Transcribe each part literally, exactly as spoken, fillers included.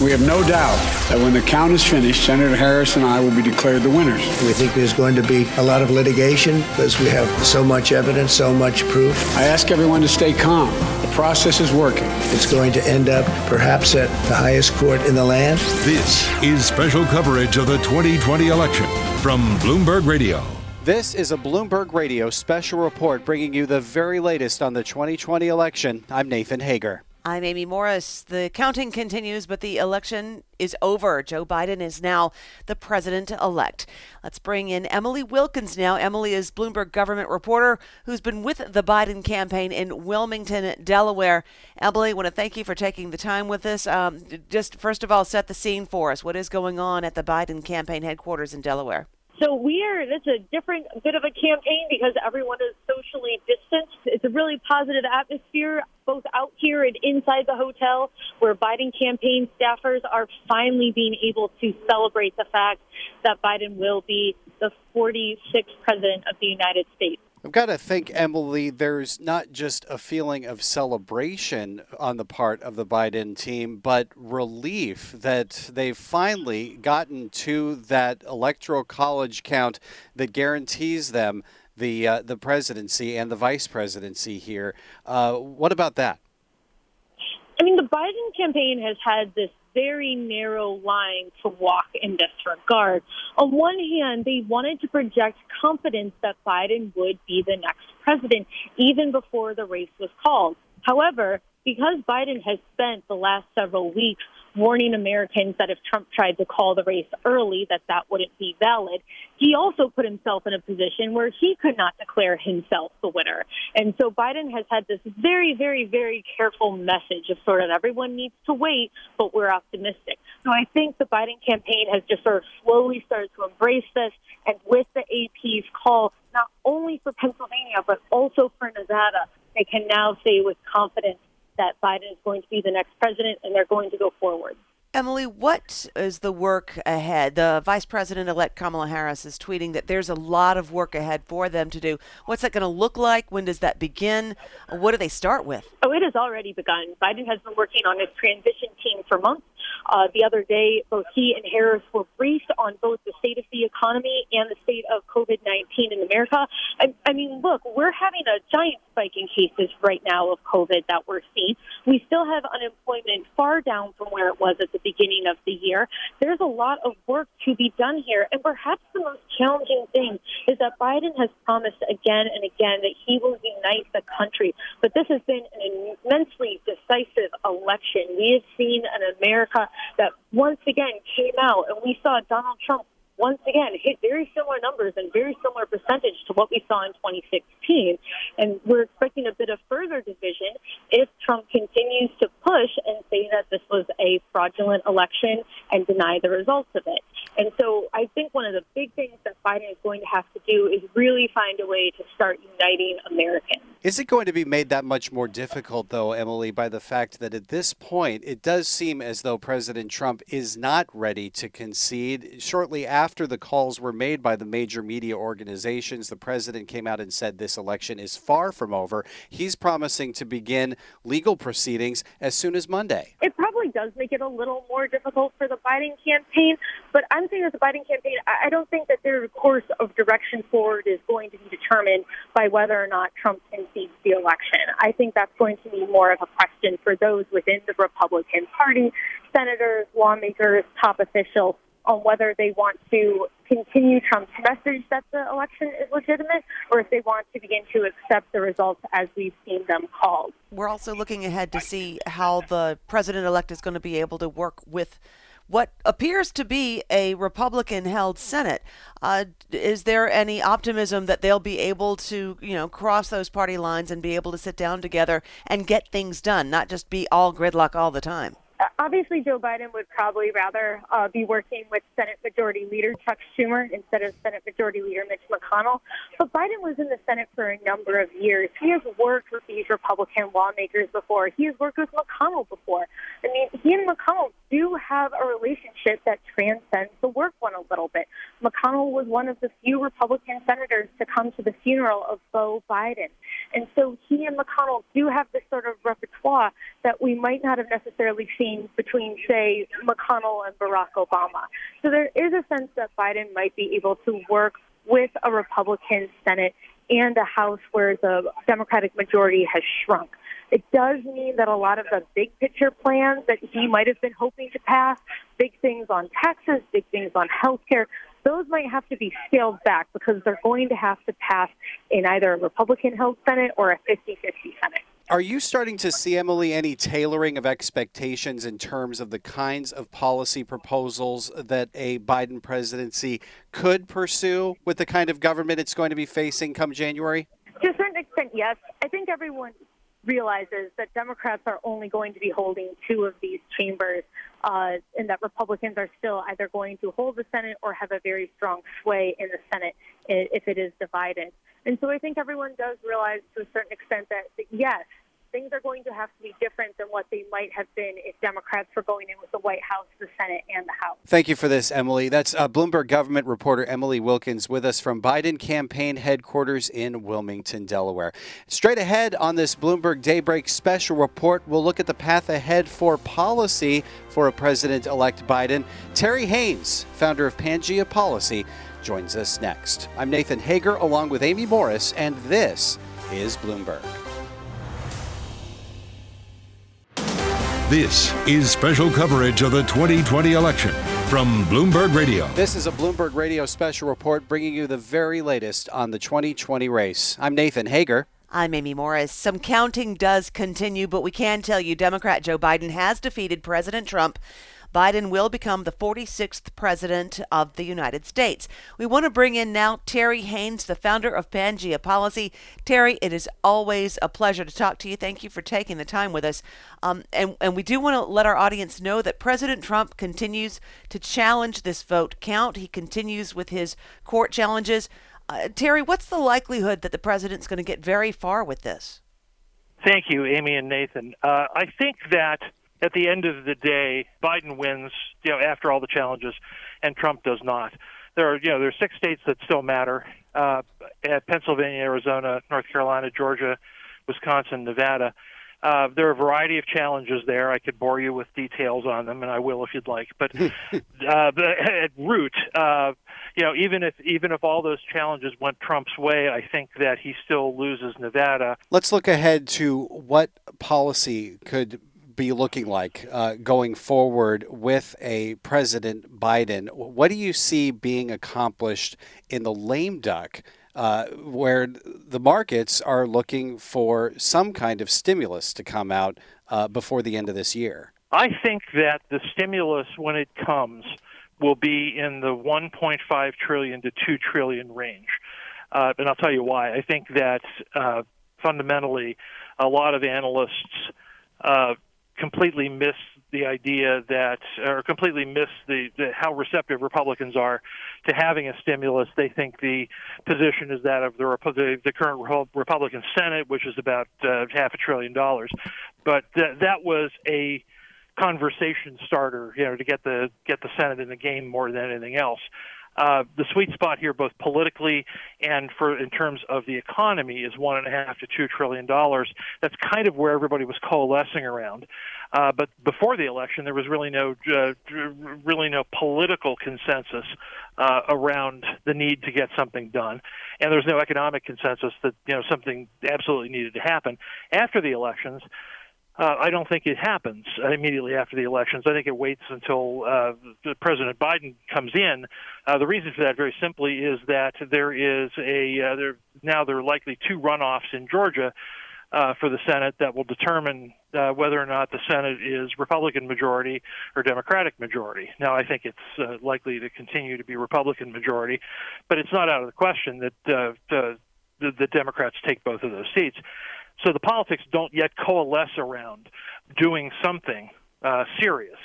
We have no doubt that when the count is finished, Senator Harris and I will be declared the winners. We think there's going to be a lot of litigation because we have so much evidence, so much proof. I ask everyone to stay calm. The process is working. It's going to end up perhaps at the highest court in the land. This is special coverage of the twenty twenty election from Bloomberg Radio. This is a Bloomberg Radio special report bringing you the very latest on the twenty twenty election. I'm Nathan Hager. I'm Amy Morris. The counting continues, but the election is over. Joe Biden is now the president-elect. Let's bring in Emily Wilkins now. Emily is Bloomberg government reporter who's been with the Biden campaign in Wilmington, Delaware. Emily, I want to thank you for taking the time with us. Um, just first of all, set the scene for us. What is going on at the Biden campaign headquarters in Delaware? So we are, it's a different bit of a campaign because everyone is socially distanced. It's a really positive atmosphere, both out here and inside the hotel, where Biden campaign staffers are finally being able to celebrate the fact that Biden will be the forty-sixth president of the United States. I've got to think, Emily, there's not just a feeling of celebration on the part of the Biden team, but relief that they've finally gotten to that electoral college count that guarantees them the uh, the presidency and the vice presidency here. Uh, what about that? I mean, the Biden campaign has had this very narrow line to walk in this regard. On one hand, they wanted to project confidence that Biden would be the next president, even before the race was called. However, because Biden has spent the last several weeks warning Americans that if Trump tried to call the race early, that that wouldn't be valid, he also put himself in a position where he could not declare himself the winner. And so Biden has had this very, very, very careful message of sort of everyone needs to wait, but we're optimistic. So I think the Biden campaign has just sort of slowly started to embrace this. And with the A P's call, not only for Pennsylvania, but also for Nevada, they can now say with confidence that Biden is going to be the next president, and they're going to go forward. Emily, what is the work ahead? The vice president-elect Kamala Harris is tweeting that there's a lot of work ahead for them to do. What's that going to look like? When does that begin? What do they start with? Oh, it has already begun. Biden has been working on his transition team for months. Uh, the other day, both he and Harris were briefed on both the state of the economy and the state of COVID nineteen in America. I, I mean, look, we're having a giant spike in cases right now of COVID that we're seeing. We still have unemployment far down from where it was at the beginning of the year. There's a lot of work to be done here. And perhaps the most challenging thing is that Biden has promised again and again that he will unite the country. But this has been an immensely decisive election. We have seen an America that once again came out, and we saw Donald Trump once again hit very similar numbers and very similar percentage to what we saw in twenty sixteen. And we're expecting a bit of further division if Trump continues to push and say that this was a fraudulent election and deny the results of it. And so I think one of the big things that Biden is going to have to do is really find a way to start uniting Americans. Is it going to be made that much more difficult, though, Emily, by the fact that at this point, it does seem as though President Trump is not ready to concede? Shortly after the calls were made by the major media organizations, the president came out and said this election is far from over. He's promising to begin legal proceedings as soon as Monday. It probably does make it a little more difficult for the Biden campaign, but I'm saying that the Biden campaign, I don't think that their course of direction forward is going to be determined by whether or not Trump concedes the election. I think that's going to be more of a question for those within the Republican Party, senators, lawmakers, top officials, on whether they want to continue Trump's message that the election is legitimate, or if they want to begin to accept the results as we've seen them called. We're also looking ahead to see how the president-elect is going to be able to work with what appears to be a Republican-held Senate. Uh, is there any optimism that they'll be able to, you know, cross those party lines and be able to sit down together and get things done, not just be all gridlock all the time? Obviously, Joe Biden would probably rather uh, be working with Senate Majority Leader Chuck Schumer instead of Senate Majority Leader Mitch McConnell. But Biden was in the Senate for a number of years. He has worked with these Republican lawmakers before. He has worked with McConnell before. I mean, he and McConnell do have a relationship that transcends the work one a little bit. McConnell was one of the few Republican senators to come to the funeral of Beau Biden. And so he and McConnell do have this sort of repertoire that we might not have necessarily seen between, say, McConnell and Barack Obama. So there is a sense that Biden might be able to work with a Republican Senate and a House where the Democratic majority has shrunk. It does mean that a lot of the big picture plans that he might have been hoping to pass, big things on taxes, big things on health care, those might have to be scaled back because they're going to have to pass in either a Republican-held Senate or a fifty-fifty Senate. Are you starting to see, Emily, any tailoring of expectations in terms of the kinds of policy proposals that a Biden presidency could pursue with the kind of government it's going to be facing come January? To a certain extent, yes. I think everyone realizes that Democrats are only going to be holding two of these chambers uh, and that Republicans are still either going to hold the Senate or have a very strong sway in the Senate if it is divided. And so I think everyone does realize to a certain extent that, that yes, things are going to have to be different than what they might have been if Democrats were going in with the White House, the Senate, and the House. Thank you for this, Emily. That's uh, Bloomberg government reporter Emily Wilkins with us from Biden campaign headquarters in Wilmington, Delaware. Straight ahead on this Bloomberg Daybreak special report, we'll look at the path ahead for policy for a president-elect Biden. Terry Haines, founder of Pangaea Policy, joins us next. I'm Nathan Hager along with Amy Morris, and this is Bloomberg. This is special coverage of the twenty twenty election from Bloomberg Radio. This is a Bloomberg Radio special report bringing you the very latest on the twenty twenty race. I'm Nathan Hager. I'm Amy Morris. Some counting does continue, but we can tell you Democrat Joe Biden has defeated President Trump. Biden will become the forty-sixth president of the United States. We want to bring in now Terry Haines, the founder of Pangaea Policy. Terry, it is always a pleasure to talk to you. Thank you for taking the time with us. Um, and, and we do want to let our audience know that President Trump continues to challenge this vote count. He continues with his court challenges. Uh, Terry, what's the likelihood that the president's going to get very far with this? Thank you, Amy and Nathan. Uh, I think that at the end of the day, Biden wins, you know, after all the challenges, and Trump does not. There are, you know, there are six states that still matter: uh, Pennsylvania, Arizona, North Carolina, Georgia, Wisconsin, Nevada. Uh, there are a variety of challenges there. I could bore you with details on them, and I will if you'd like. But, uh, but at root, uh, you know, even if even if all those challenges went Trump's way, I think that he still loses Nevada. Let's look ahead to what policy could be looking like uh, going forward with a President Biden. What do you see being accomplished in the lame duck uh, where the markets are looking for some kind of stimulus to come out uh, before the end of this year? I think that the stimulus, when it comes, will be in the one point five trillion dollars to two trillion dollars range. Uh, and I'll tell you why. I think that uh, fundamentally a lot of analysts uh, completely miss the idea that, or completely miss the, the how receptive Republicans are to having a stimulus. They think the position is that of the the, the current Republican Senate, which is about uh, half a trillion dollars. But th- that was a conversation starter, you know, to get the get the Senate in the game more than anything else. Uh, the sweet spot here, both politically and for in terms of the economy, is one and a half to two trillion dollars. That's kind of where everybody was coalescing around. Uh, but before the election, there was really no uh, really no political consensus uh, around the need to get something done, and there was no economic consensus that, you know, something absolutely needed to happen after the elections. Uh, I don't think it happens immediately after the elections. I think it waits until uh, President Biden comes in. Uh, the reason for that, very simply, is that there is a uh, there now there are likely two runoffs in Georgia uh, for the Senate that will determine uh, whether or not the Senate is Republican majority or Democratic majority. Now, I think it's uh, likely to continue to be Republican majority, but it's not out of the question that uh, the, the, the Democrats take both of those seats. So the politics don't yet coalesce around doing something uh, serious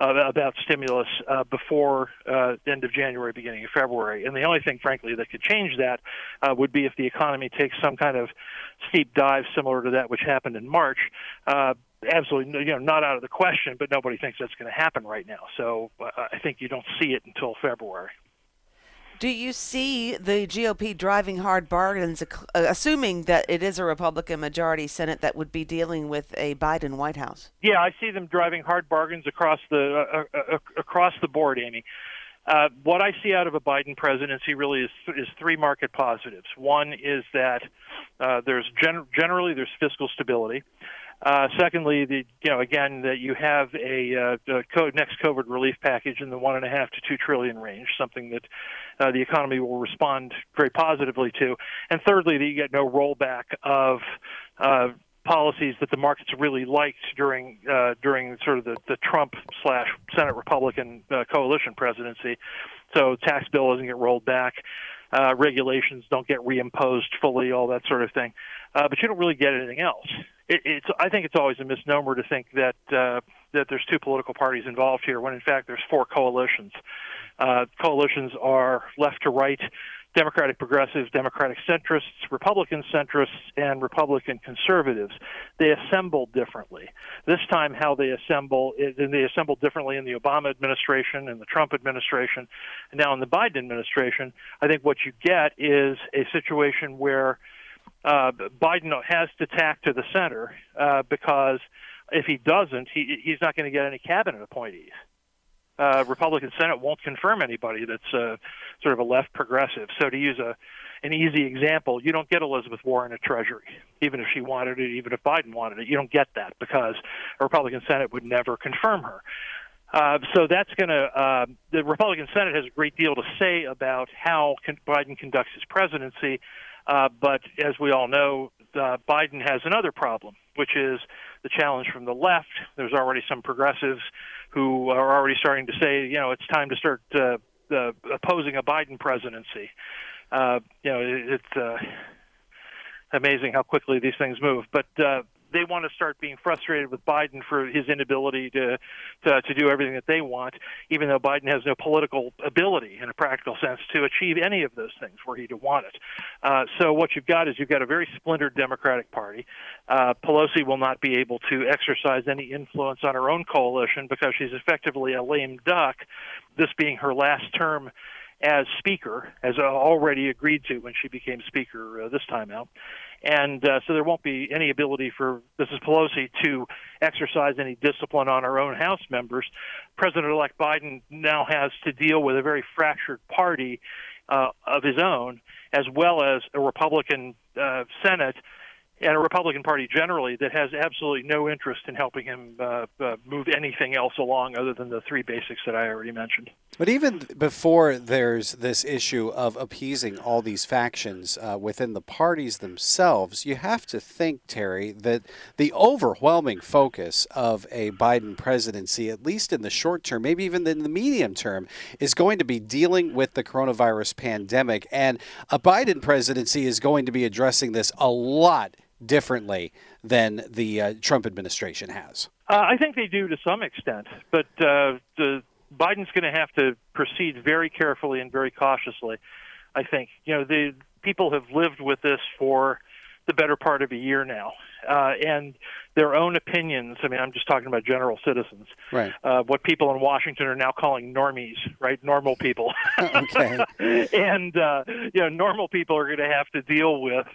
uh, about stimulus uh, before uh, the end of January, beginning of February. And the only thing, frankly, that could change that uh, would be if the economy takes some kind of steep dive similar to that which happened in March. Uh, absolutely, you know, not out of the question, but nobody thinks that's going to happen right now. So uh, I think you don't see it until February. Do you see the G O P driving hard bargains, assuming that it is a Republican majority Senate that would be dealing with a Biden White House? Yeah, I see them driving hard bargains across the uh, uh, across the board, Amy. Uh, what I see out of a Biden presidency really is, th- is three market positives. One is that uh, there's gen- generally there's fiscal stability. Uh, secondly, the, you know, again, that you have a, uh, a co- next COVID relief package in the one and a half to two trillion range, something that uh, the economy will respond very positively to. And thirdly, that you get no rollback of uh, policies that the markets really liked during uh, during sort of the, the Trump slash Senate Republican uh, coalition presidency. So tax bill doesn't get rolled back. Uh, regulations don't get reimposed fully, all that sort of thing. Uh, but you don't really get anything else. It, it's, I think it's always a misnomer to think that uh, that there's two political parties involved here, when in fact there's four coalitions. Uh, coalitions are left to right, Democratic progressives, Democratic centrists, Republican centrists, and Republican conservatives. They assemble differently. This time, how they assemble, and they assemble differently in the Obama administration and the Trump administration, and now in the Biden administration. I think what you get is a situation where uh, Biden has to tack to the center uh, because if he doesn't, he, he's not going to get any cabinet appointees. Uh, Republican Senate won't confirm anybody that's uh, sort of a left progressive. So to use a an easy example, you don't get Elizabeth Warren at Treasury, even if she wanted it, even if Biden wanted it. You don't get that because a Republican Senate would never confirm her. Uh, so that's going to uh, – the Republican Senate has a great deal to say about how con- Biden conducts his presidency. Uh, but as we all know, uh, Biden has another problem, which is the challenge from the left. There's already some progressives who are already starting to say, you know, it's time to start uh, uh, opposing a Biden presidency. Uh, you know, it, it's uh, amazing how quickly these things move. But uh, they want to start being frustrated with Biden for his inability to, to to do everything that they want, even though Biden has no political ability in a practical sense to achieve any of those things were he to want it. Uh, so what you've got is you've got a very splintered Democratic Party. Uh, Pelosi will not be able to exercise any influence on her own coalition because she's effectively a lame duck, this being her last term as Speaker, as already agreed to when she became Speaker uh, this time out. And uh, so there won't be any ability for Missus Pelosi to exercise any discipline on her own House members. President-elect Biden now has to deal with a very fractured party uh, of his own, as well as a Republican uh, Senate and a Republican Party generally that has absolutely no interest in helping him uh, uh, move anything else along other than the three basics that I already mentioned. But even before there's this issue of appeasing all these factions uh, within the parties themselves, you have to think, Terry, that the overwhelming focus of a Biden presidency, at least in the short term, maybe even in the medium term, is going to be dealing with the coronavirus pandemic. And a Biden presidency is going to be addressing this a lot differently than the uh, Trump administration has. Uh, I think they do to some extent, but uh, the Biden's going to have to proceed very carefully and very cautiously, I think. You know, the people have lived with this for the better part of a year now, uh, and their own opinions, I mean, I'm just talking about general citizens, right. uh, what people in Washington are now calling normies, right, normal people. Okay. And, uh, you know, normal people are going to have to deal with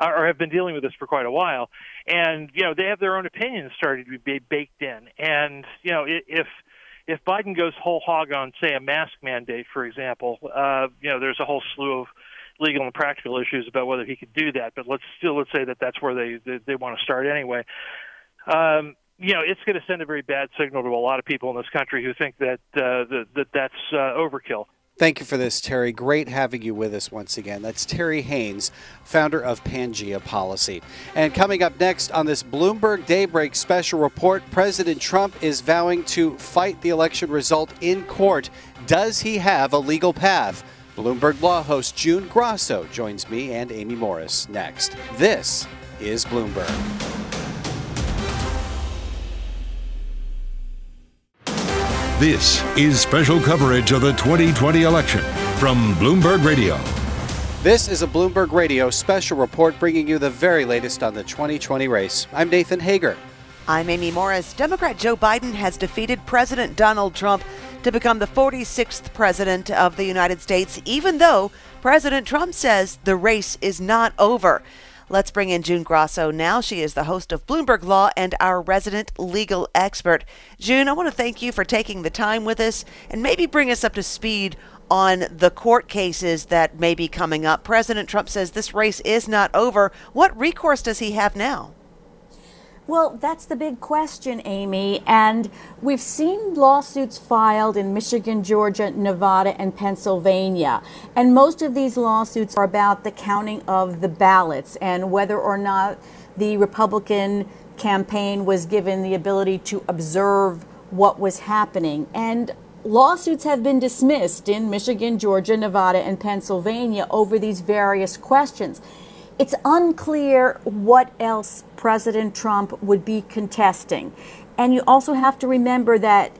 or have been dealing with this for quite a while. And, you know, they have their own opinions starting to be baked in. And, you know, if if Biden goes whole hog on, say, a mask mandate, for example, uh, you know, there's a whole slew of legal and practical issues about whether he could do that. But let's still let's say that that's where they, they, they want to start anyway. Um, you know, it's going to send a very bad signal to a lot of people in this country who think that uh, that, that that's uh, overkill. Thank you for this, Terry. Great having you with us once again. That's Terry Haines, founder of Pangaea Policy. And coming up next on this Bloomberg Daybreak special report, President Trump is vowing to fight the election result in court. Does he have a legal path? Bloomberg Law host June Grasso joins me and Amy Morris next. This is Bloomberg. This is special coverage of the twenty twenty election from Bloomberg Radio. This is a Bloomberg Radio special report bringing you the very latest on the twenty twenty race. I'm Nathan Hager. I'm Amy Morris. Democrat Joe Biden has defeated President Donald Trump to become the forty-sixth president of the United States, even though President Trump says the race is not over. Let's bring in June Grasso now. She is the host of Bloomberg Law and our resident legal expert. June, I want to thank you for taking the time with us and maybe bring us up to speed on the court cases that may be coming up. President Trump says this race is not over. What recourse does he have now? Well, that's the big question, Amy. And we've seen lawsuits filed in Michigan, Georgia, Nevada, and Pennsylvania. And most of these lawsuits are about the counting of the ballots and whether or not the Republican campaign was given the ability to observe what was happening. And lawsuits have been dismissed in Michigan, Georgia, Nevada, and Pennsylvania over these various questions. It's unclear what else President Trump would be contesting. And you also have to remember that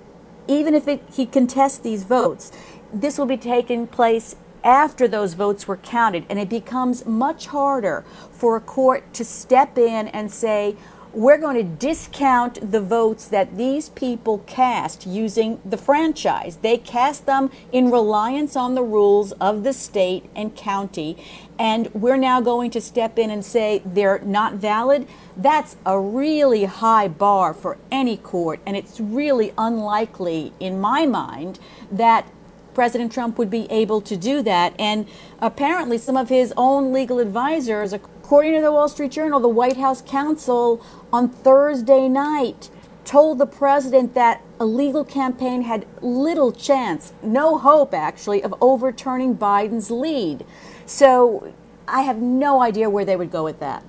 even if it, he contests these votes, this will be taking place after those votes were counted. And it becomes much harder for a court to step in and say, we're going to discount the votes that these people cast using the franchise. They cast them in reliance on the rules of the state and county, and we're now going to step in and say they're not valid. That's a really high bar for any court, and it's really unlikely, in my mind, that President Trump would be able to do that. And apparently some of his own legal advisors, according to the Wall Street Journal, the White House counsel on Thursday night told the president that a legal campaign had little chance, no hope actually, of overturning Biden's lead. So I have no idea where they would go with that.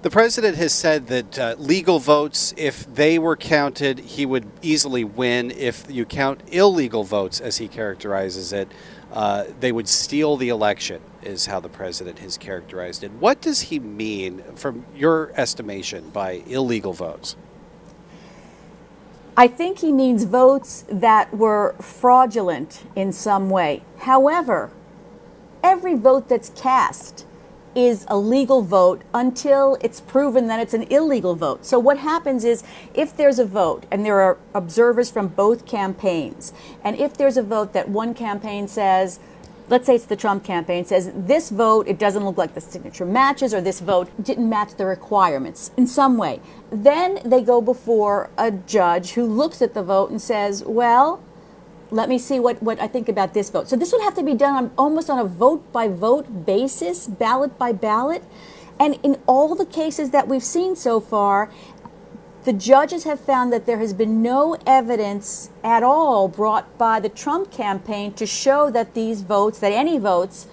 The president has said that uh, legal votes, if they were counted, he would easily win. If you count illegal votes, as he characterizes it, Uh, they would steal the election, is how the president has characterized it. What does he mean, from your estimation, by illegal votes? I think he means votes that were fraudulent in some way. However, every vote that's cast is a legal vote until it's proven that it's an illegal vote. So what happens is, if there's a vote and there are observers from both campaigns, and if there's a vote that one campaign says, let's say it's the Trump campaign, says this vote, it doesn't look like the signature matches, or this vote didn't match the requirements in some way, then they go before a judge who looks at the vote and says, well, let me see what, what I think about this vote. So this would have to be done on, almost on a vote-by-vote basis, ballot by ballot. And in all the cases that we've seen so far, the judges have found that there has been no evidence at all brought by the Trump campaign to show that these votes, that any votes,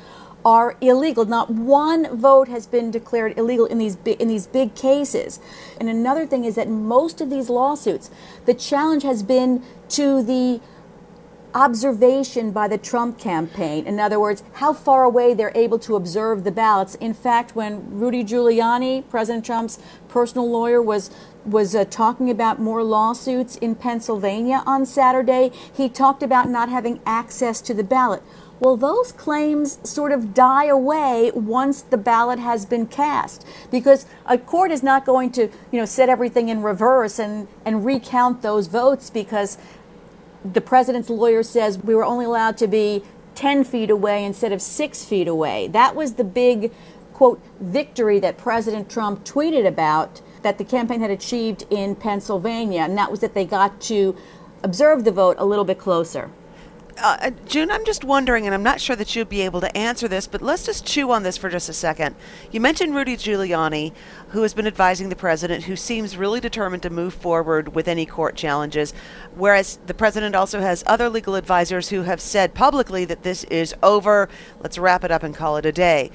are illegal. Not one vote has been declared illegal in these in these big cases. And another thing is that most of these lawsuits, the challenge has been to the observation by the Trump campaign. In other words, how far away they're able to observe the ballots. In fact, when Rudy Giuliani, President Trump's personal lawyer, was was uh, talking about more lawsuits in Pennsylvania on Saturday, he talked about not having access to the ballot. Well, those claims sort of die away once the ballot has been cast, because a court is not going to, you know, set everything in reverse and, and recount those votes because the president's lawyer says we were only allowed to be ten feet away instead of six feet away. That was the big, quote, victory that President Trump tweeted about that the campaign had achieved in Pennsylvania, and that was that they got to observe the vote a little bit closer. Uh, June, I'm just wondering, and I'm not sure that you'll be able to answer this, but let's just chew on this for just a second. You mentioned Rudy Giuliani, who has been advising the president, who seems really determined to move forward with any court challenges, whereas the president also has other legal advisors who have said publicly that this is over, let's wrap it up and call it a day.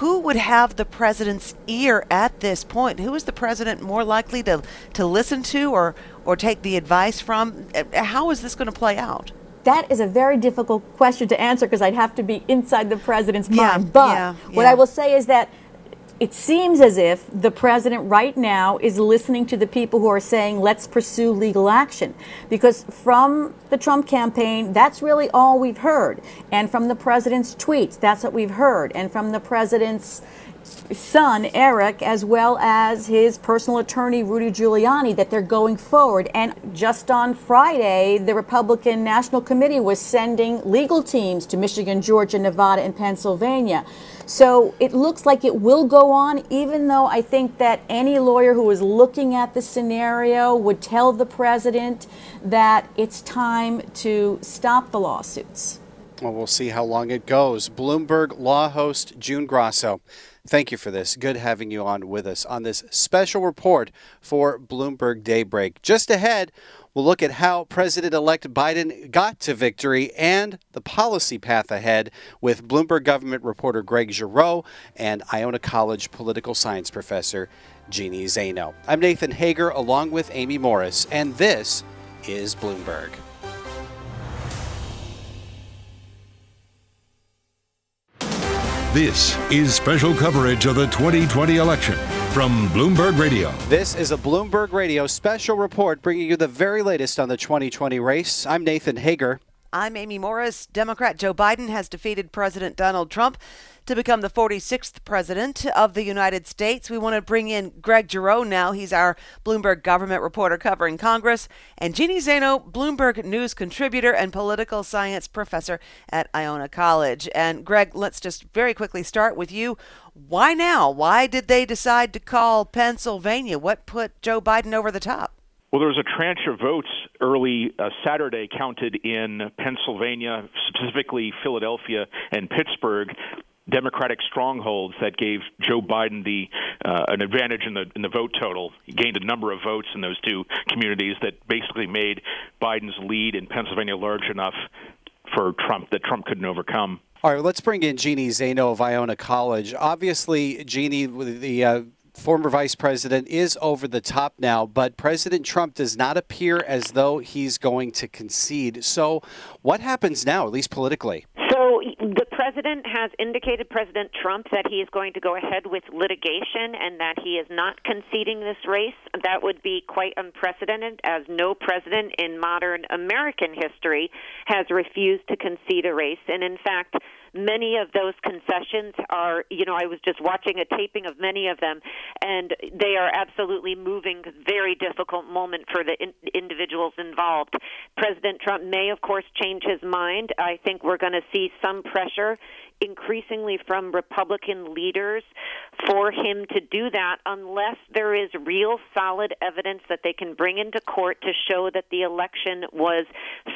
Who would have the president's ear at this point? Who is the president more likely to, to listen to or, or take the advice from? How is this going to play out? That is a very difficult question to answer because I'd have to be inside the president's mind. Yeah, but yeah, yeah. What I will say is that it seems as if the president right now is listening to the people who are saying, let's pursue legal action. Because from the Trump campaign, that's really all we've heard. And from the president's tweets, that's what we've heard. And from the president's son, Eric, as well as his personal attorney, Rudy Giuliani, that they're going forward. And just on Friday, the Republican National Committee was sending legal teams to Michigan, Georgia, Nevada, and Pennsylvania. So it looks like it will go on, even though I think that any lawyer who is looking at the scenario would tell the president that it's time to stop the lawsuits. Well, we'll see how long it goes. Bloomberg Law host June Grasso, thank you for this. Good having you on with us on this special report for Bloomberg Daybreak. Just ahead, we'll look at how President-elect Biden got to victory and the policy path ahead with Bloomberg Government reporter Greg Giroux and Iona College political science professor Jeanne Zaino. I'm Nathan Hager along with Amy Morris, and this is Bloomberg. This is special coverage of the twenty twenty election from Bloomberg Radio. This is a Bloomberg Radio special report bringing you the very latest on the twenty twenty race. I'm Nathan Hager. I'm Amy Morris. Democrat Joe Biden has defeated President Donald Trump to become the forty-sixth president of the United States. We want to bring in Greg Giroux now. He's our Bloomberg government reporter covering Congress, and Jeanne Zaino, Bloomberg News contributor and political science professor at Iona College. And Greg, let's just very quickly start with you. Why now? Why did they decide to call Pennsylvania? What put Joe Biden over the top? Well, there was a tranche of votes early uh, Saturday counted in Pennsylvania, specifically Philadelphia and Pittsburgh, Democratic strongholds that gave Joe Biden the uh, an advantage in the in the vote total. He gained a number of votes in those two communities that basically made Biden's lead in Pennsylvania large enough for Trump that Trump couldn't overcome. All right, let's bring in Jeanne Zaino of Iona College. Obviously, Jeanne, the uh, former vice president, is over the top now, but President Trump does not appear as though he's going to concede. So what happens now, at least politically? So the president has indicated, President Trump, that he is going to go ahead with litigation and that he is not conceding this race. That would be quite unprecedented, as no president in modern American history has refused to concede a race. And in fact, many of those concessions are, you know, I was just watching a taping of many of them, and they are absolutely moving, very difficult moment for the in- individuals involved. President Trump may, of course, change his mind. I think we're going to see some pressure increasingly from Republican leaders for him to do that, unless there is real solid evidence that they can bring into court to show that the election was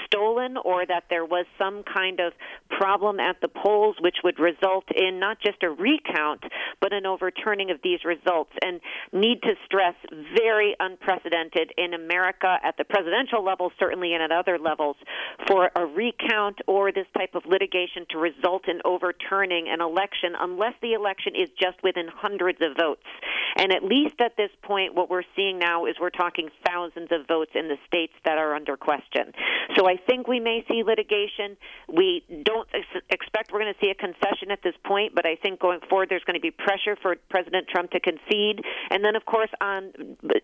stolen or that there was some kind of problem at the polls, which would result in not just a recount, but an overturning of these results. And need to stress, very unprecedented in America at the presidential level, certainly, and at other levels, for a recount or this type of litigation to result in overturning overturning an election, unless the election is just within hundreds of votes. And at least at this point, what we're seeing now is we're talking thousands of votes in the states that are under question. So I think we may see litigation. We don't ex- expect we're going to see a concession at this point, but I think going forward there's going to be pressure for President Trump to concede. And then, of course, on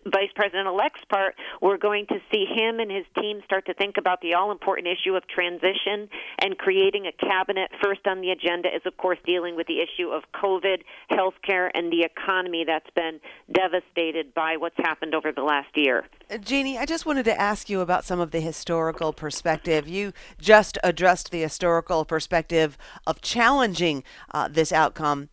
Vice President-elect's part, we're going to see him and his team start to think about the all-important issue of transition and creating a cabinet. First on the agenda is, of course, dealing with the issue of COVID, healthcare, and the economy that's been devastated by what's happened over the last year. Jeanne, I just wanted to ask you about some of the historical perspective. You just addressed the historical perspective of challenging uh, this outcome.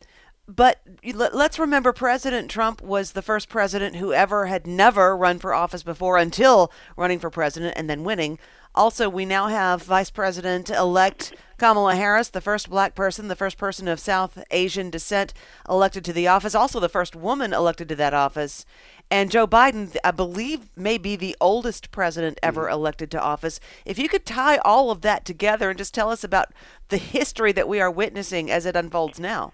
But let's remember, President Trump was the first president who ever had never run for office before until running for president and then winning. Also, we now have Vice President-elect Kamala Harris, the first black person, the first person of South Asian descent elected to the office, also the first woman elected to that office. And Joe Biden, I believe, may be the oldest president ever elected to office. If you could tie all of that together and just tell us about the history that we are witnessing as it unfolds now.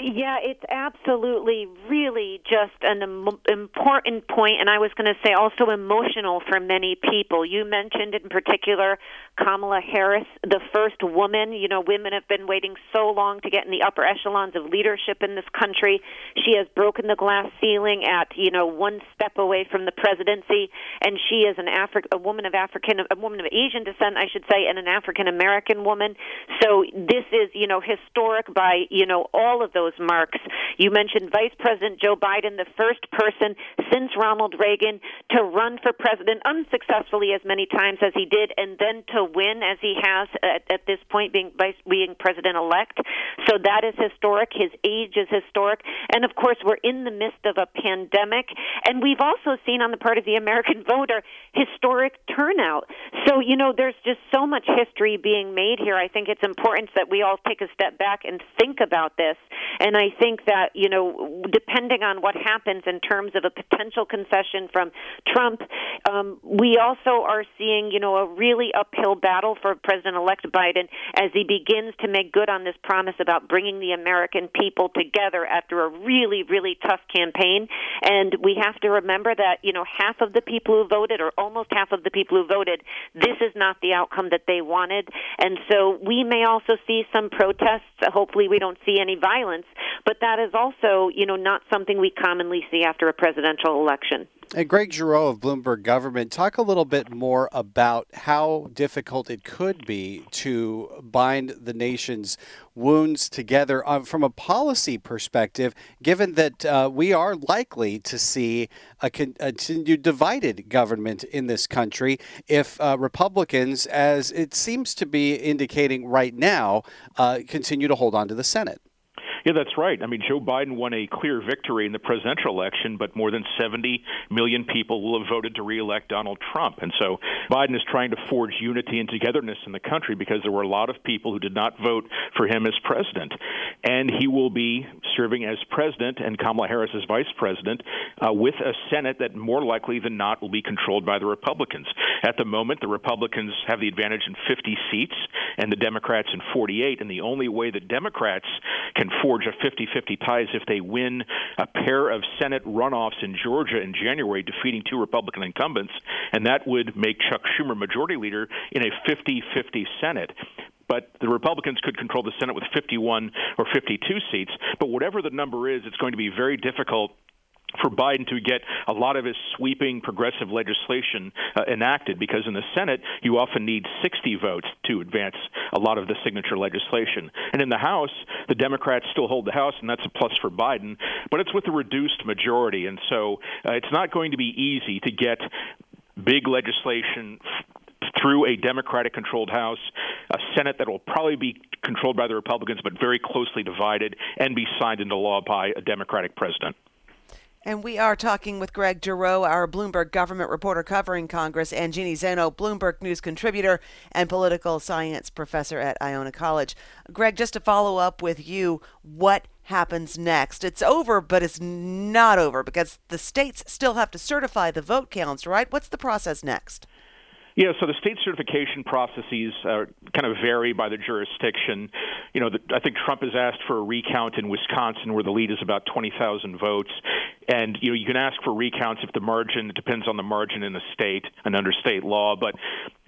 Yeah, it's absolutely really just an im- important point, and I was going to say also emotional for many people. You mentioned in particular Kamala Harris, the first woman. You know, women have been waiting so long to get in the upper echelons of leadership in this country. She has broken the glass ceiling at, you know, one step away from the presidency, and she is an Afri- a woman of African, a woman of Asian descent, I should say, and an African American woman. So this is, you know, historic by, you know, all of of those marks. You mentioned Vice President Joe Biden, the first person since Ronald Reagan to run for president unsuccessfully as many times as he did, and then to win as he has at, at this point, being vice, being president-elect. So that is historic. His age is historic. And, of course, we're in the midst of a pandemic. And we've also seen on the part of the American voter historic turnout. So, you know, there's just so much history being made here. I think it's important that we all take a step back and think about this. And I think that, you know, depending on what happens in terms of a potential concession from Trump, um, we also are seeing, you know, a really uphill battle for President-elect Biden as he begins to make good on this promise about bringing the American people together after a really, really tough campaign. And we have to remember that, you know, half of the people who voted, or almost half of the people who voted, this is not the outcome that they wanted. And so we may also see some protests. Hopefully we don't see any violence. But that is also, you know, not something we commonly see after a presidential election. And Greg Giroux of Bloomberg Government, talk a little bit more about how difficult it could be to bind the nation's wounds together uh, from a policy perspective, given that uh, we are likely to see a continued divided government in this country if uh, Republicans, as it seems to be indicating right now, uh, continue to hold on to the Senate. Yeah, that's right. I mean, Joe Biden won a clear victory in the presidential election, but more than seventy million people will have voted to reelect Donald Trump. And so Biden is trying to forge unity and togetherness in the country because there were a lot of people who did not vote for him as president. And he will be serving as president and Kamala Harris as vice president uh, with a Senate that more likely than not will be controlled by the Republicans. At the moment, the Republicans have the advantage in fifty seats and the Democrats in forty-eight. And the only way the Democrats can forge of fifty-fifty ties if they win a pair of Senate runoffs in Georgia in January, defeating two Republican incumbents, and that would make Chuck Schumer majority leader in a fifty-fifty Senate. But the Republicans could control the Senate with fifty-one or fifty-two seats, but whatever the number is, it's going to be very difficult for Biden to get a lot of his sweeping progressive legislation uh, enacted, because in the Senate, you often need sixty votes to advance a lot of the signature legislation. And in the House, the Democrats still hold the House, and that's a plus for Biden, but it's with a reduced majority. And so uh, it's not going to be easy to get big legislation f- through a Democratic-controlled House, a Senate that will probably be controlled by the Republicans, but very closely divided, and be signed into law by a Democratic president. And we are talking with Greg Giroux, our Bloomberg government reporter covering Congress, and Jeanne Zaino, Bloomberg News contributor and political science professor at Iona College. Greg, just to follow up with you, what happens next? It's over, but it's not over because the states still have to certify the vote counts, right? What's the process next? Yeah, so the state certification processes uh, kind of vary by the jurisdiction. You know, the, I think Trump has asked for a recount in Wisconsin, where the lead is about twenty thousand votes. And, you know, you can ask for recounts if the margin, it depends on the margin in the state and under state law. But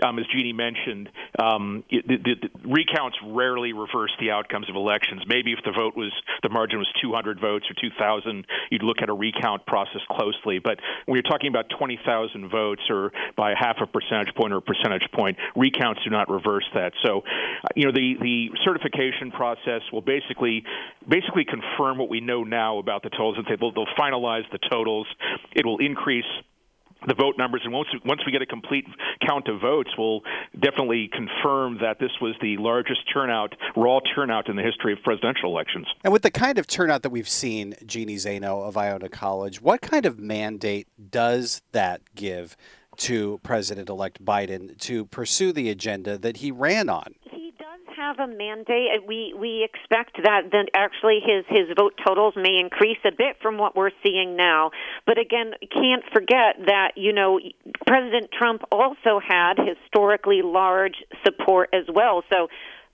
um, as Jeanne mentioned, um, it, the, the, the recounts rarely reverse the outcomes of elections. Maybe if the vote was, the margin was two hundred votes or two thousand, you'd look at a recount process closely. But when you're talking about twenty thousand votes or by half a percentage point or a percentage point, recounts do not reverse that. So, you know, the, the certification process will basically basically confirm what we know now about the totals. And they'll, they'll finalize the totals. It will increase the vote numbers, and once once we get a complete count of votes, we'll definitely confirm that this was the largest turnout, raw turnout in the history of presidential elections. And with the kind of turnout that we've seen, Jeanne Zaino of Iona College, what kind of mandate does that give to President-elect Biden to pursue the agenda that he ran on? Have a mandate. We we expect that then actually his, his vote totals may increase a bit from what we're seeing now. But again, can't forget that, you know, President Trump also had historically large support as well. So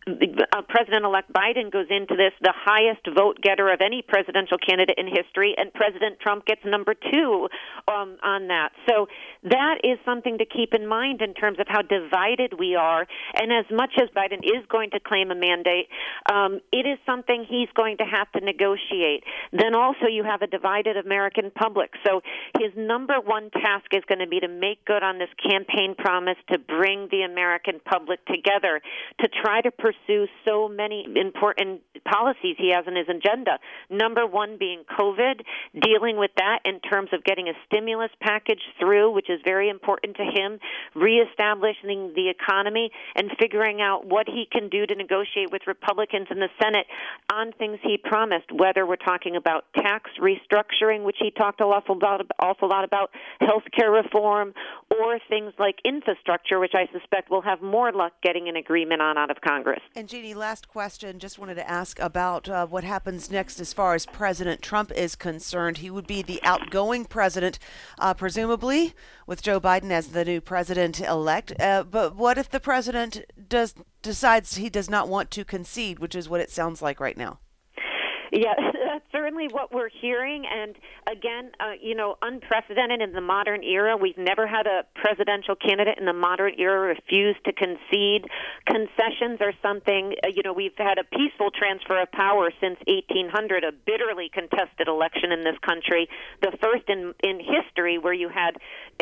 Uh, President-elect Biden goes into this the highest vote-getter of any presidential candidate in history, and President Trump gets number two um, on that. So that is something to keep in mind in terms of how divided we are. And as much as Biden is going to claim a mandate, um, it is something he's going to have to negotiate. Then also you have a divided American public. So his number one task is going to be to make good on this campaign promise to bring the American public together, to try to pursue pursue so many important policies he has on his agenda, number one being COVID, dealing with that in terms of getting a stimulus package through, which is very important to him, reestablishing the economy, and figuring out what he can do to negotiate with Republicans in the Senate on things he promised, whether we're talking about tax restructuring, which he talked an awful lot, awful lot about, health care reform, or things like infrastructure, which I suspect we'll have more luck getting an agreement on out of Congress. And Jeanne, last question. Just wanted to ask about uh, what happens next as far as President Trump is concerned. He would be the outgoing president, uh, presumably, with Joe Biden as the new president-elect. Uh, but what if the president does decides he does not want to concede, which is what it sounds like right now? Yes, that's certainly what we're hearing. And again, uh, you know, unprecedented in the modern era. We've never had a presidential candidate in the modern era refuse to concede. Concessions are something, uh, you know, we've had a peaceful transfer of power since eighteen hundred, a bitterly contested election in this country, the first in, in history where you had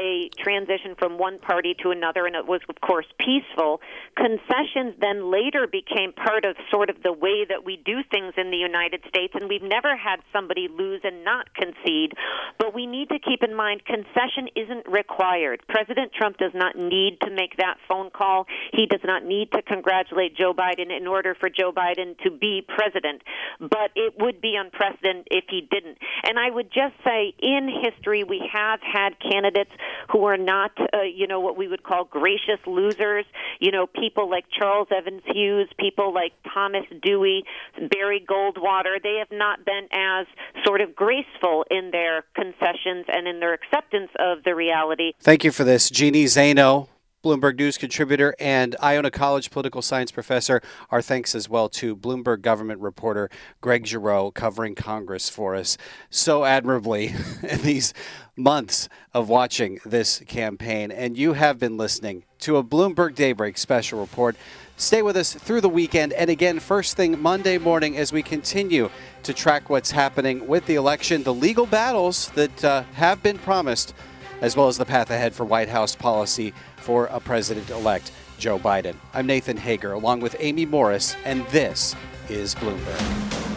a transition from one party to another, and it was, of course, peaceful. Concessions then later became part of sort of the way that we do things in the United States. And we've never had somebody lose and not concede. But we need to keep in mind concession isn't required. President Trump does not need to make that phone call. He does not need to congratulate Joe Biden in order for Joe Biden to be president. But it would be unprecedented if he didn't. And I would just say in history we have had candidates who are not, uh, you know, what we would call gracious losers. You know, people like Charles Evans Hughes, people like Thomas Dewey, Barry Goldwater. They have not been as sort of graceful in their concessions and in their acceptance of the reality. Thank you for this. Jeanne Zaino, Bloomberg News contributor and Iona College political science professor. Our thanks as well to Bloomberg government reporter Greg Giroux, covering Congress for us so admirably in these months of watching this campaign. And you have been listening to a Bloomberg Daybreak special report. Stay with us through the weekend and again first thing Monday morning as we continue to track what's happening with the election, the legal battles that uh, have been promised, as well as the path ahead for White House policy for a president-elect Joe Biden. I'm Nathan Hager along with Amy Morris, and this is Bloomberg.